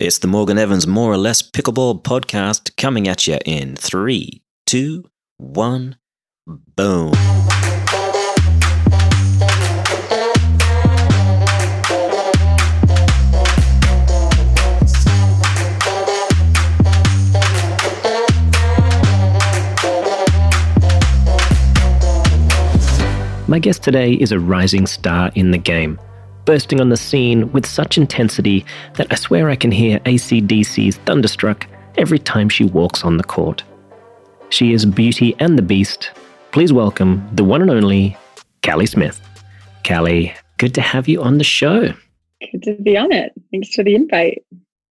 It's the Morgan Evans More or Less Pickleball Podcast coming at you in 3, 2, 1, boom. My guest today is a rising star in the game, bursting on the scene with such intensity that I swear I can hear AC/DC's Thunderstruck every time she walks on the court. She is Beauty and the Beast. Please welcome the one and only Callie Smith. Callie, good to have you on the show. Good to be on it. Thanks for the invite.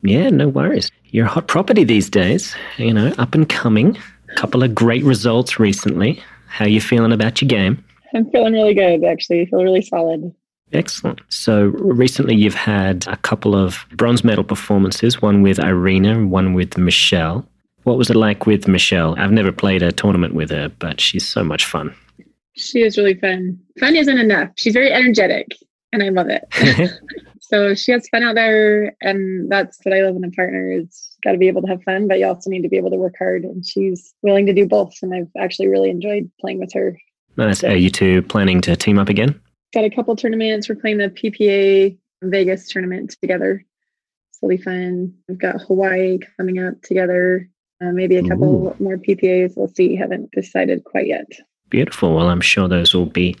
Yeah, no worries. You're a hot property these days, you know, up and coming. A couple of great results recently. How are you feeling about your game? I'm feeling really good, actually. I feel really solid. Excellent. So recently you've had a couple of bronze medal performances, one with Irina and one with Michelle. What was it like with Michelle? I've never played a tournament with her, but she's so much fun. She is really fun. Fun isn't enough. She's very energetic, and I love it. So she has fun out there, and that's what I love in a partner is got to be able to have fun, but you also need to be able to work hard, and she's willing to do both, and I've actually really enjoyed playing with her. Nice. Are you two planning to team up again? Got a couple tournaments. We're playing the PPA Vegas tournament together. So it'll be fun. We've got Hawaii coming up together. Maybe a couple more PPAs. We'll see. Haven't decided quite yet. Beautiful. Well, I'm sure those will be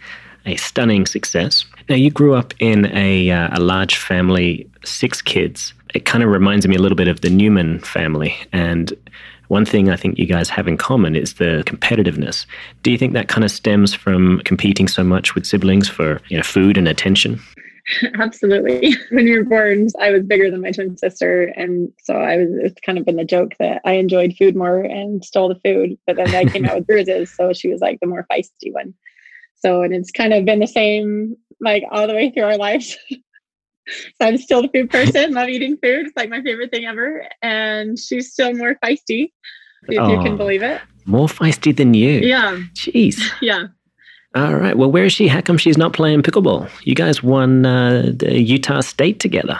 a stunning success. Now, you grew up in a large family, 6 kids. It kind of reminds me a little bit of the Newman family. And one thing I think you guys have in common is the competitiveness. Do you think that kind of stems from competing so much with siblings for, you know, food and attention? Absolutely. When you're born, I was bigger than my twin sister. And so it's kind of been the joke that I enjoyed food more and stole the food. But then I came out with bruises. So she was like the more feisty one. So, and it's kind of been the same, like all the way through our lives. So I'm still the food person, love eating food. It's like my favorite thing ever. And she's still more feisty, if you can believe it. More feisty than you? Yeah. Jeez. Yeah. All right. Well, where is she? How come she's not playing pickleball? You guys won the Utah State together.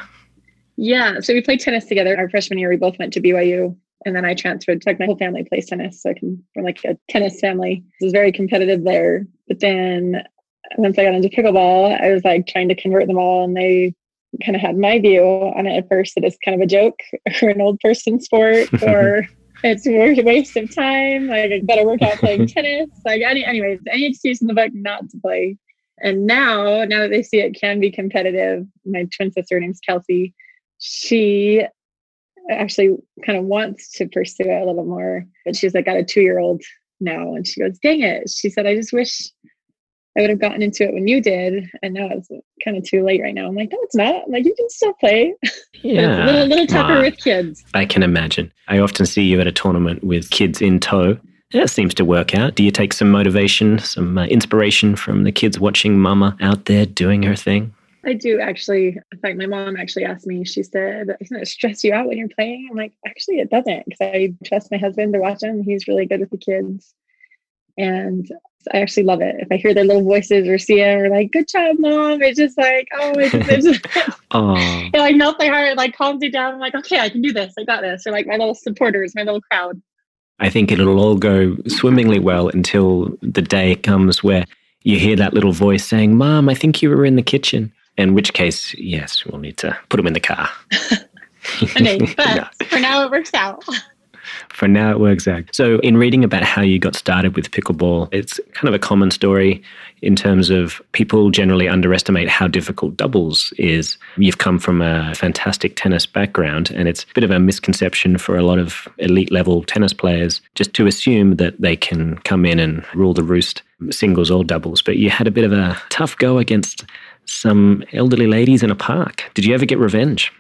Yeah. So we played tennis together. Our freshman year, we both went to BYU. And then I transferred. My whole family plays tennis. So we're like a tennis family. It was very competitive there. But then once I got into pickleball, I was like trying to convert them all. And they kind of had my view on it at first that it's kind of a joke or an old person sport or it's a waste of time, like a better workout playing tennis, like any excuse in the book not to play. And now that they see it can be competitive, my twin sister, her name's Kelsey, she actually kind of wants to pursue it a little more, but she's like got a 2-year-old now and she goes, dang it, she said, I just wish I would have gotten into it when you did, and now it's kind of too late right now. I'm like, no, it's not. I'm like, you can still play. Yeah, it's a little tougher with kids. I can imagine. I often see you at a tournament with kids in tow. That seems to work out. Do you take some motivation, some inspiration from the kids watching Mama out there doing her thing? I do, actually. In fact, my mom actually asked me, she said, doesn't it stress you out when you're playing? I'm like, actually, it doesn't, because I trust my husband to watch him. He's really good with the kids. And I actually love it. If I hear their little voices or see them, we're like, good job, Mom. It's just like, oh, it like melts my heart. It like calms you down. I'm like, okay, I can do this. I got this. They're like my little supporters, my little crowd. I think it'll all go swimmingly well until the day comes where you hear that little voice saying, Mom, I think you were in the kitchen. In which case, yes, we'll need to put them in the car. Okay, but no. For now it works out. For now, it works out. So in reading about how you got started with pickleball, it's kind of a common story in terms of people generally underestimate how difficult doubles is. You've come from a fantastic tennis background, and it's a bit of a misconception for a lot of elite level tennis players just to assume that they can come in and rule the roost, singles or doubles. But you had a bit of a tough go against some elderly ladies in a park. Did you ever get revenge?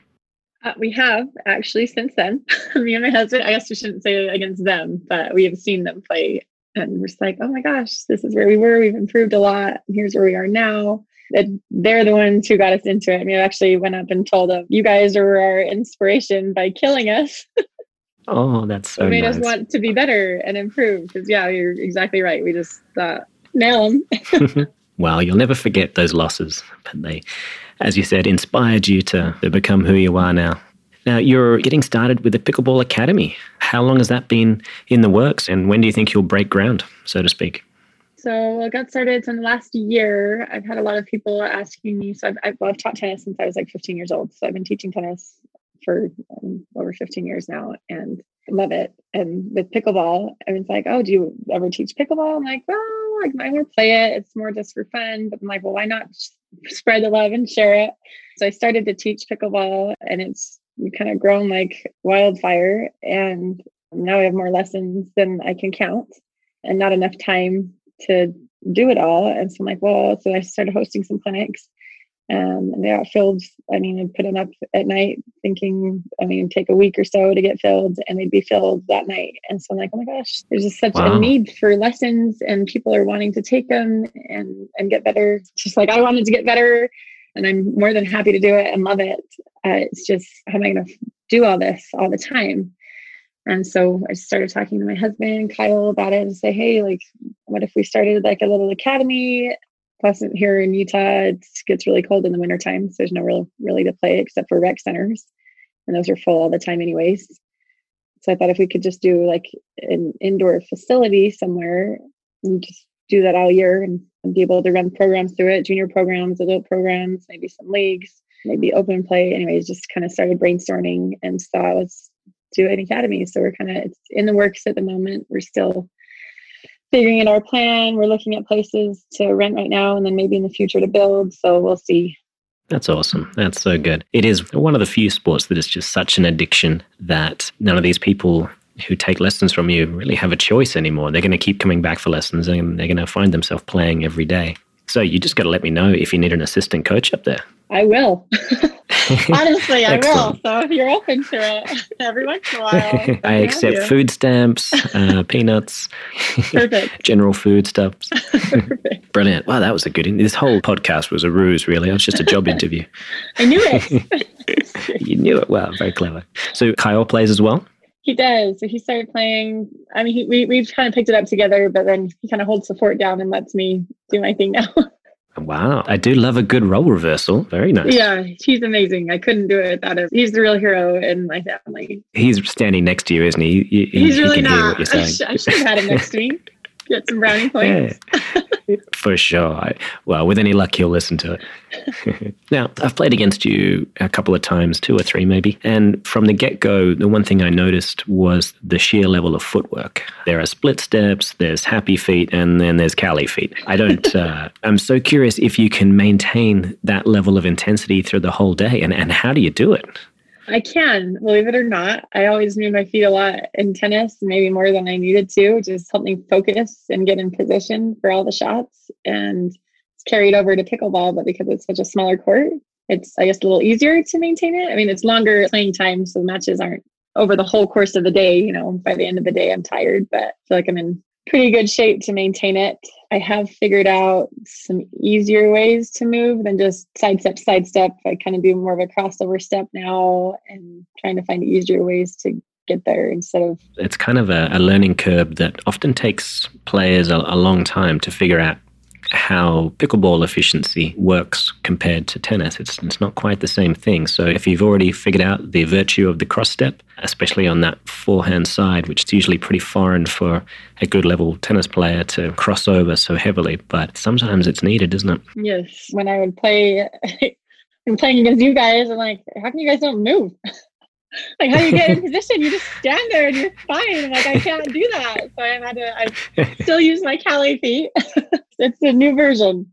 We have actually since then. Me and my husband, I guess we shouldn't say against them, but we have seen them play. And we're just like, oh my gosh, this is where we were. We've improved a lot. Here's where we are now. And they're the ones who got us into it. I mean, I actually went up and told them, you guys are our inspiration by killing us. Oh, that's so nice. It made us want to be better and improve. Because yeah, you're exactly right. We just thought, nail them. Well, you'll never forget those losses. But they, as you said, inspired you to become who you are now. Now, you're getting started with the Pickleball Academy. How long has that been in the works, and when do you think you'll break ground, so to speak? So I got started in the last year. I've had a lot of people asking me. So I've taught tennis since I was like 15 years old. So I've been teaching tennis for over 15 years now and love it. And with pickleball, everyone's like, oh, do you ever teach pickleball? I'm like, well, I want to play it. It's more just for fun. But I'm like, well, why not spread the love and share it? So I started to teach pickleball, and it's kind of grown like wildfire. And now I have more lessons than I can count and not enough time to do it all. And so I'm like, well, so I started hosting some clinics and they got filled. I mean, I'd put them up at night thinking, take a week or so to get filled, and they'd be filled that night. And so I'm like, oh my gosh, there's just such a need for lessons, and people are wanting to take them and get better. Just like I wanted to get better, and I'm more than happy to do it and love it. It's just, how am I going to do all this all the time? And so I started talking to my husband, Kyle, about it and say, hey, like, what if we started like a little academy? Plus here in Utah, it gets really cold in the wintertime. So there's no really to play except for rec centers. And those are full all the time anyways. So I thought if we could just do like an indoor facility somewhere and just do that all year and be able to run programs through it, junior programs, adult programs, maybe some leagues, maybe open play. Anyways, just kind of started brainstorming and thought, let's do an academy. So we're it's in the works at the moment. We're still figuring out our plan. We're looking at places to rent right now, and then maybe in the future to build. So we'll see. That's awesome. That's so good. It is one of the few sports that is just such an addiction that none of these people who take lessons from you really have a choice anymore. They're going to keep coming back for lessons, and they're going to find themselves playing every day. So you just got to let me know if you need an assistant coach up there. I will. Honestly, I will. So if you're open to it every once in a while. I accept food stamps, peanuts, perfect. General food stuffs. Perfect. Brilliant. Wow, that was a good interview. This whole podcast was a ruse, really. It was just a job interview. I knew it. You knew it. Wow, very clever. So Kyle plays as well? He does. So he started playing. I mean, we've kind of picked it up together, but then he kind of holds the fort down and lets me do my thing now. Wow. I do love a good role reversal. Very nice. Yeah, he's amazing. I couldn't do it without him. He's the real hero in my family. He's standing next to you, isn't he? He's really he not. I should have had him next to me. Get some brownie points. Yeah, for sure. Well, with any luck, he'll listen to it. Now, I've played against you a couple of times, 2 or 3 maybe. And from the get-go, the one thing I noticed was the sheer level of footwork. There are split steps, there's happy feet, and then there's Callie feet. I'm so curious if you can maintain that level of intensity through the whole day. And how do you do it? I can, believe it or not. I always move my feet a lot in tennis, maybe more than I needed to, just help me focus and get in position for all the shots. And it's carried over to pickleball, but because it's such a smaller court, it's, I guess, a little easier to maintain it. I mean, it's longer playing time, so matches aren't over the whole course of the day. You know, by the end of the day, I'm tired, but I feel like I'm in pretty good shape to maintain it. I have figured out some easier ways to move than just side step. I kind of do more of a crossover step now and trying to find easier ways to get there instead of... It's kind of a learning curve that often takes players a long time to figure out how pickleball efficiency works compared to tennis. It's not quite the same thing. So if you've already figured out the virtue of the cross step, especially on that forehand side, which is usually pretty foreign for a good level tennis player to cross over so heavily, but sometimes it's needed, isn't it? Yes. When I would play, I'm playing against you guys, I'm like, how come you guys don't move? Like, how do you get in position? You just stand there and you're fine. I'm like, I can't do that. So I still use my Callie feet. It's a new version.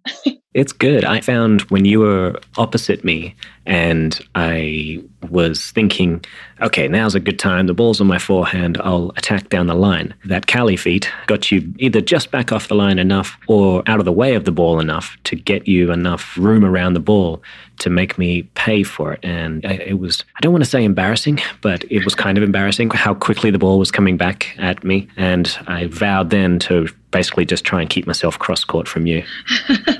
It's good. I found when you were opposite me and I was thinking, okay, now's a good time. The ball's on my forehand. I'll attack down the line. That Callie feet got you either just back off the line enough or out of the way of the ball enough to get you enough room around the ball to make me pay for it. And it was, I don't want to say embarrassing, but it was kind of embarrassing how quickly the ball was coming back at me. And I vowed then to basically just try and keep myself cross-court from you.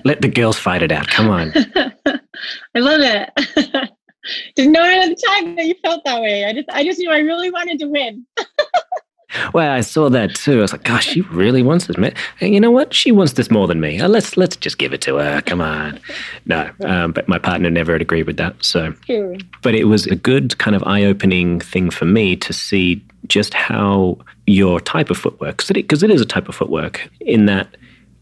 Let the girls fight it out. Come on. I love it. Didn't know it at the time that you felt that way. I just knew I really wanted to win. Well, I saw that too. I was like, gosh, she really wants this, man. And you know what? She wants this more than me. Let's just give it to her. Come on. No, but my partner never had agreed with that. So, but it was a good kind of eye-opening thing for me to see just how your type of footwork, because it is a type of footwork, in that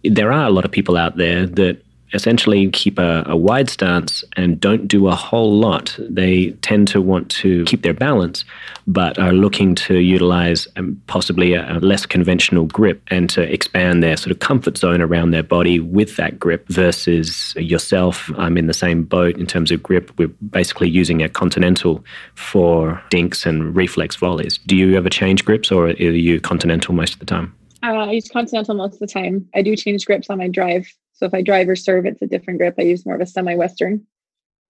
there are a lot of people out there that essentially keep a wide stance and don't do a whole lot. They tend to want to keep their balance, but are looking to utilize possibly a less conventional grip and to expand their sort of comfort zone around their body with that grip versus yourself. I'm in the same boat in terms of grip. We're basically using a continental for dinks and reflex volleys. Do you ever change grips, or are you continental most of the time? I use continental most of the time. I do change grips on my drive. So if I drive or serve, it's a different grip. I use more of a semi-Western,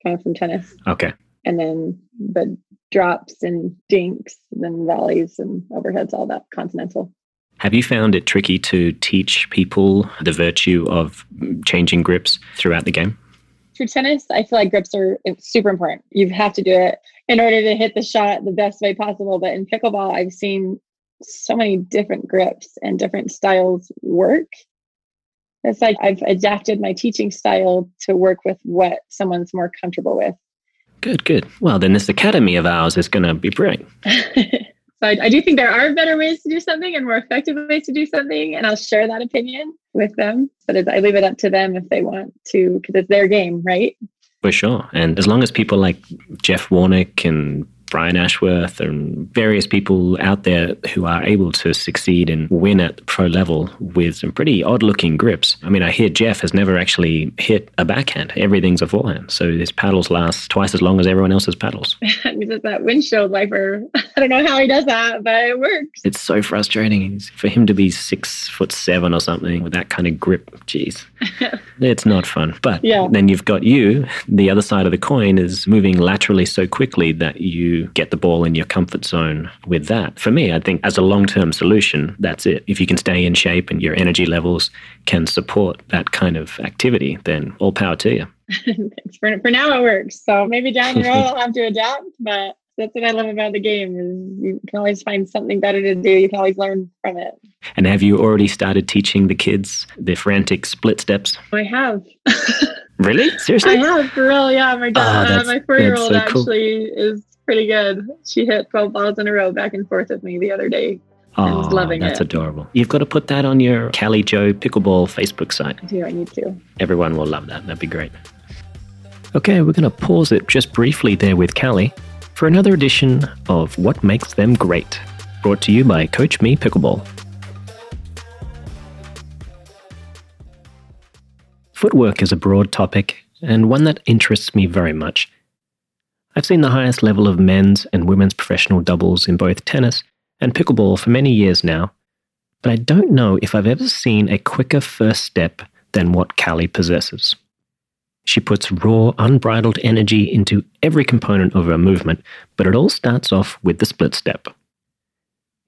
kind of from tennis. Okay. And then the drops and dinks, and then volleys and overheads, all that continental. Have you found it tricky to teach people the virtue of changing grips throughout the game? Through tennis, I feel like grips are super important. You have to do it in order to hit the shot the best way possible. But in pickleball, I've seen so many different grips and different styles work. It's like I've adapted my teaching style to work with what someone's more comfortable with. Good, good. Well, then this academy of ours is going to be brilliant. So I do think there are better ways to do something and more effective ways to do something. And I'll share that opinion with them. But I leave it up to them if they want to, because it's their game, right? For sure. And as long as people like Jeff Warnick and Brian Ashworth and various people out there who are able to succeed and win at the pro level with some pretty odd-looking grips. I mean, I hear Jeff has never actually hit a backhand. Everything's a forehand. So his paddles last twice as long as everyone else's paddles. He does that windshield wiper. I don't know how he does that, but it works. It's so frustrating for him to be 6'7" or something with that kind of grip. Jeez. It's not fun. But then you've got you. The other side of the coin is moving laterally so quickly that you get the ball in your comfort zone with that. For me, I think as a long-term solution, that's it. If you can stay in shape and your energy levels can support that kind of activity, then all power to you. For now, it works. So maybe down the road, I'll have to adapt, but that's what I love about the game is you can always find something better to do. You can always learn from it. And have you already started teaching the kids the frantic split steps? I have. Really? Seriously? I have, for real, yeah. My 4-year-old actually is pretty good. She hit 12 balls in a row back and forth with me the other day. I was loving it. That's adorable. You've got to put that on your Callie Jo Pickleball Facebook site. I do. I need to. Everyone will love that. That'd be great. Okay, we're going to pause it just briefly there with Callie for another edition of What Makes Them Great, brought to you by Coach Me Pickleball. Footwork is a broad topic and one that interests me very much. I've seen the highest level of men's and women's professional doubles in both tennis and pickleball for many years now, but I don't know if I've ever seen a quicker first step than what Callie possesses. She puts raw, unbridled energy into every component of her movement, but it all starts off with the split step.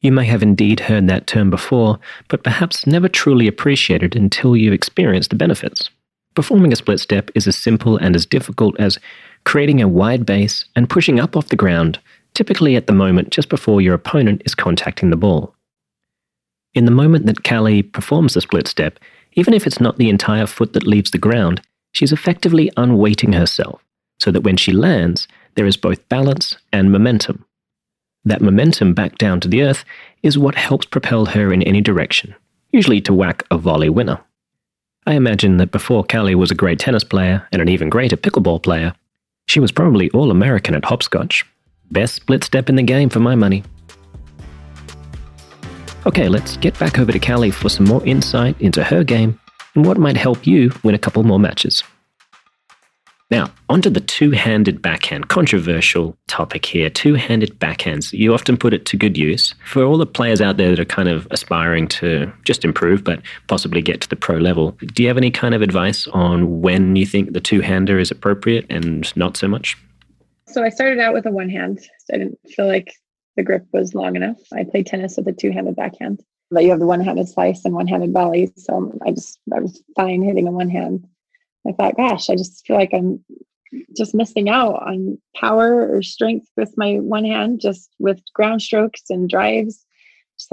You may have indeed heard that term before, but perhaps never truly appreciated until you experience the benefits. Performing a split step is as simple and as difficult as creating a wide base and pushing up off the ground, typically at the moment just before your opponent is contacting the ball. In the moment that Callie performs the split step, even if it's not the entire foot that leaves the ground, she's effectively unweighting herself, so that when she lands, there is both balance and momentum. That momentum back down to the earth is what helps propel her in any direction, usually to whack a volley winner. I imagine that before Callie was a great tennis player and an even greater pickleball player, she was probably All-American at hopscotch. Best split step in the game for my money. Okay, let's get back over to Callie for some more insight into her game and what might help you win a couple more matches. Now, onto the two-handed backhand. Controversial topic here. Two-handed backhands. You often put it to good use. For all the players out there that are kind of aspiring to just improve, but possibly get to the pro level, do you have any kind of advice on when you think the two-hander is appropriate and not so much? So I started out with a one-hand. I didn't feel like the grip was long enough. I played tennis with a two-handed backhand. But you have the one-handed slice and one-handed volley. So I was fine hitting a one-hand. I thought, gosh, I just feel like I'm just missing out on power or strength with my one hand, just with ground strokes and drives.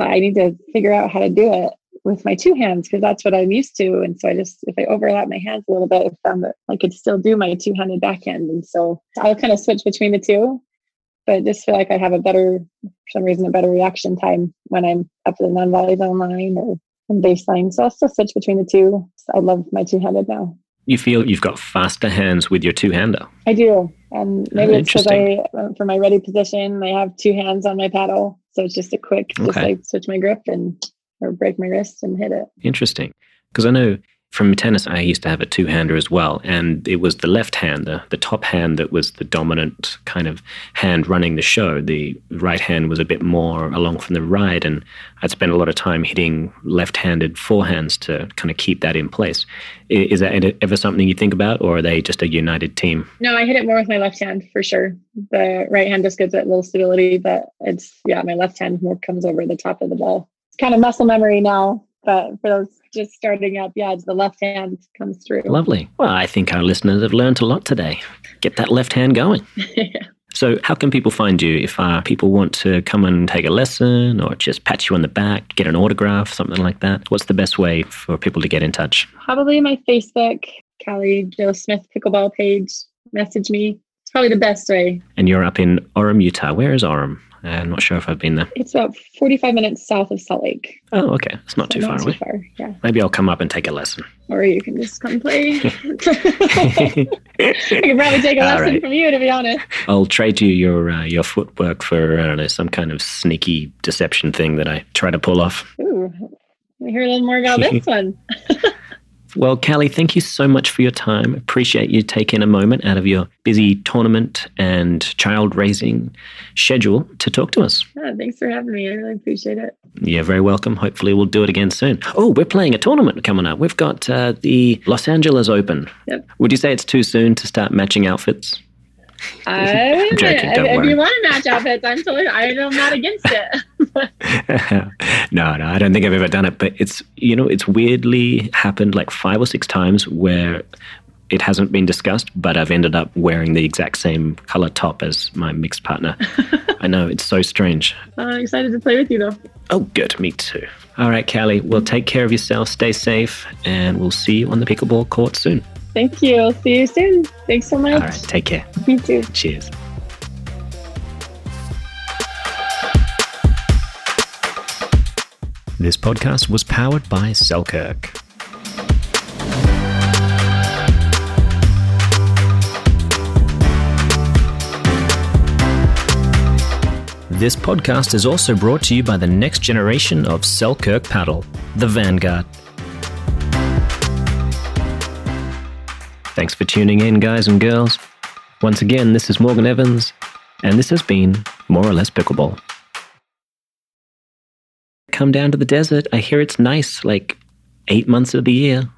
I need to figure out how to do it with my two hands because that's what I'm used to. And so I just, if I overlap my hands a little bit, I found that I could still do my two-handed backhand. And so I'll kind of switch between the two, but just feel like I have a better, for some reason, a better reaction time when I'm up to the non-volley zone line or in baseline. So I'll still switch between the two. I love my two-handed now. You feel you've got faster hands with your two-hander? I do. And maybe it's because for my ready position, I have two hands on my paddle. So it's just a quick, just like switch my grip and or break my wrist and hit it. Interesting. Because I know from tennis, I used to have a two-hander as well. And it was the left hand, the top hand that was the dominant kind of hand running the show. The right hand was a bit more along from the right. And I'd spend a lot of time hitting left-handed forehands to kind of keep that in place. Is that ever something you think about, or are they just a united team? No, I hit it more with my left hand for sure. The right hand just gives it a little stability, but it's, yeah, my left hand more comes over the top of the ball. It's kind of muscle memory now, but for those just starting up, yeah, the left hand comes through. Lovely. Well, I think our listeners have learned a lot today. Get that left hand going. Yeah. So how can people find you if people want to come and take a lesson or just pat you on the back, get an autograph, something like that? What's the best way for people to get in touch? Probably my Facebook, Callie Jo Smith Pickleball page. Message me. It's probably the best way. And you're up in Orem, Utah. Where is Orem? I'm not sure if I've been there. It's about 45 minutes south of Salt Lake. Oh, okay. It's not so too far away. Far, yeah. Maybe I'll come up and take a lesson. Or you can just come play. I could probably take a lesson from you, to be honest. I'll trade you your footwork for, I don't know, some kind of sneaky deception thing that I try to pull off. Ooh, let me hear a little more about this one. Well, Callie, thank you so much for your time. Appreciate you taking a moment out of your busy tournament and child raising schedule to talk to us. Yeah, thanks for having me. I really appreciate it. You're very welcome. Hopefully we'll do it again soon. Oh, we're playing a tournament coming up. We've got the Los Angeles Open. Yep. Would you say it's too soon to start matching outfits? I'm joking, if you want to match outfits, I'm not against it. No, I don't think I've ever done it, but it's, it's weirdly happened like 5 or 6 times where it hasn't been discussed, but I've ended up wearing the exact same color top as my mixed partner. I know, it's so strange. I'm excited to play with you though. Oh, good, me too. All right, Callie, well, take care of yourself, stay safe, and we'll see you on the pickleball court soon. Thank you. See you soon. Thanks so much. All right. Take care. You too. Cheers. This podcast was powered by Selkirk. This podcast is also brought to you by the next generation of Selkirk paddle, the Vanguard. Thanks for tuning in, guys and girls. Once again, this is Morgan Evans, and this has been More or Less Pickleball. Come down to the desert. I hear it's nice, like 8 months of the year.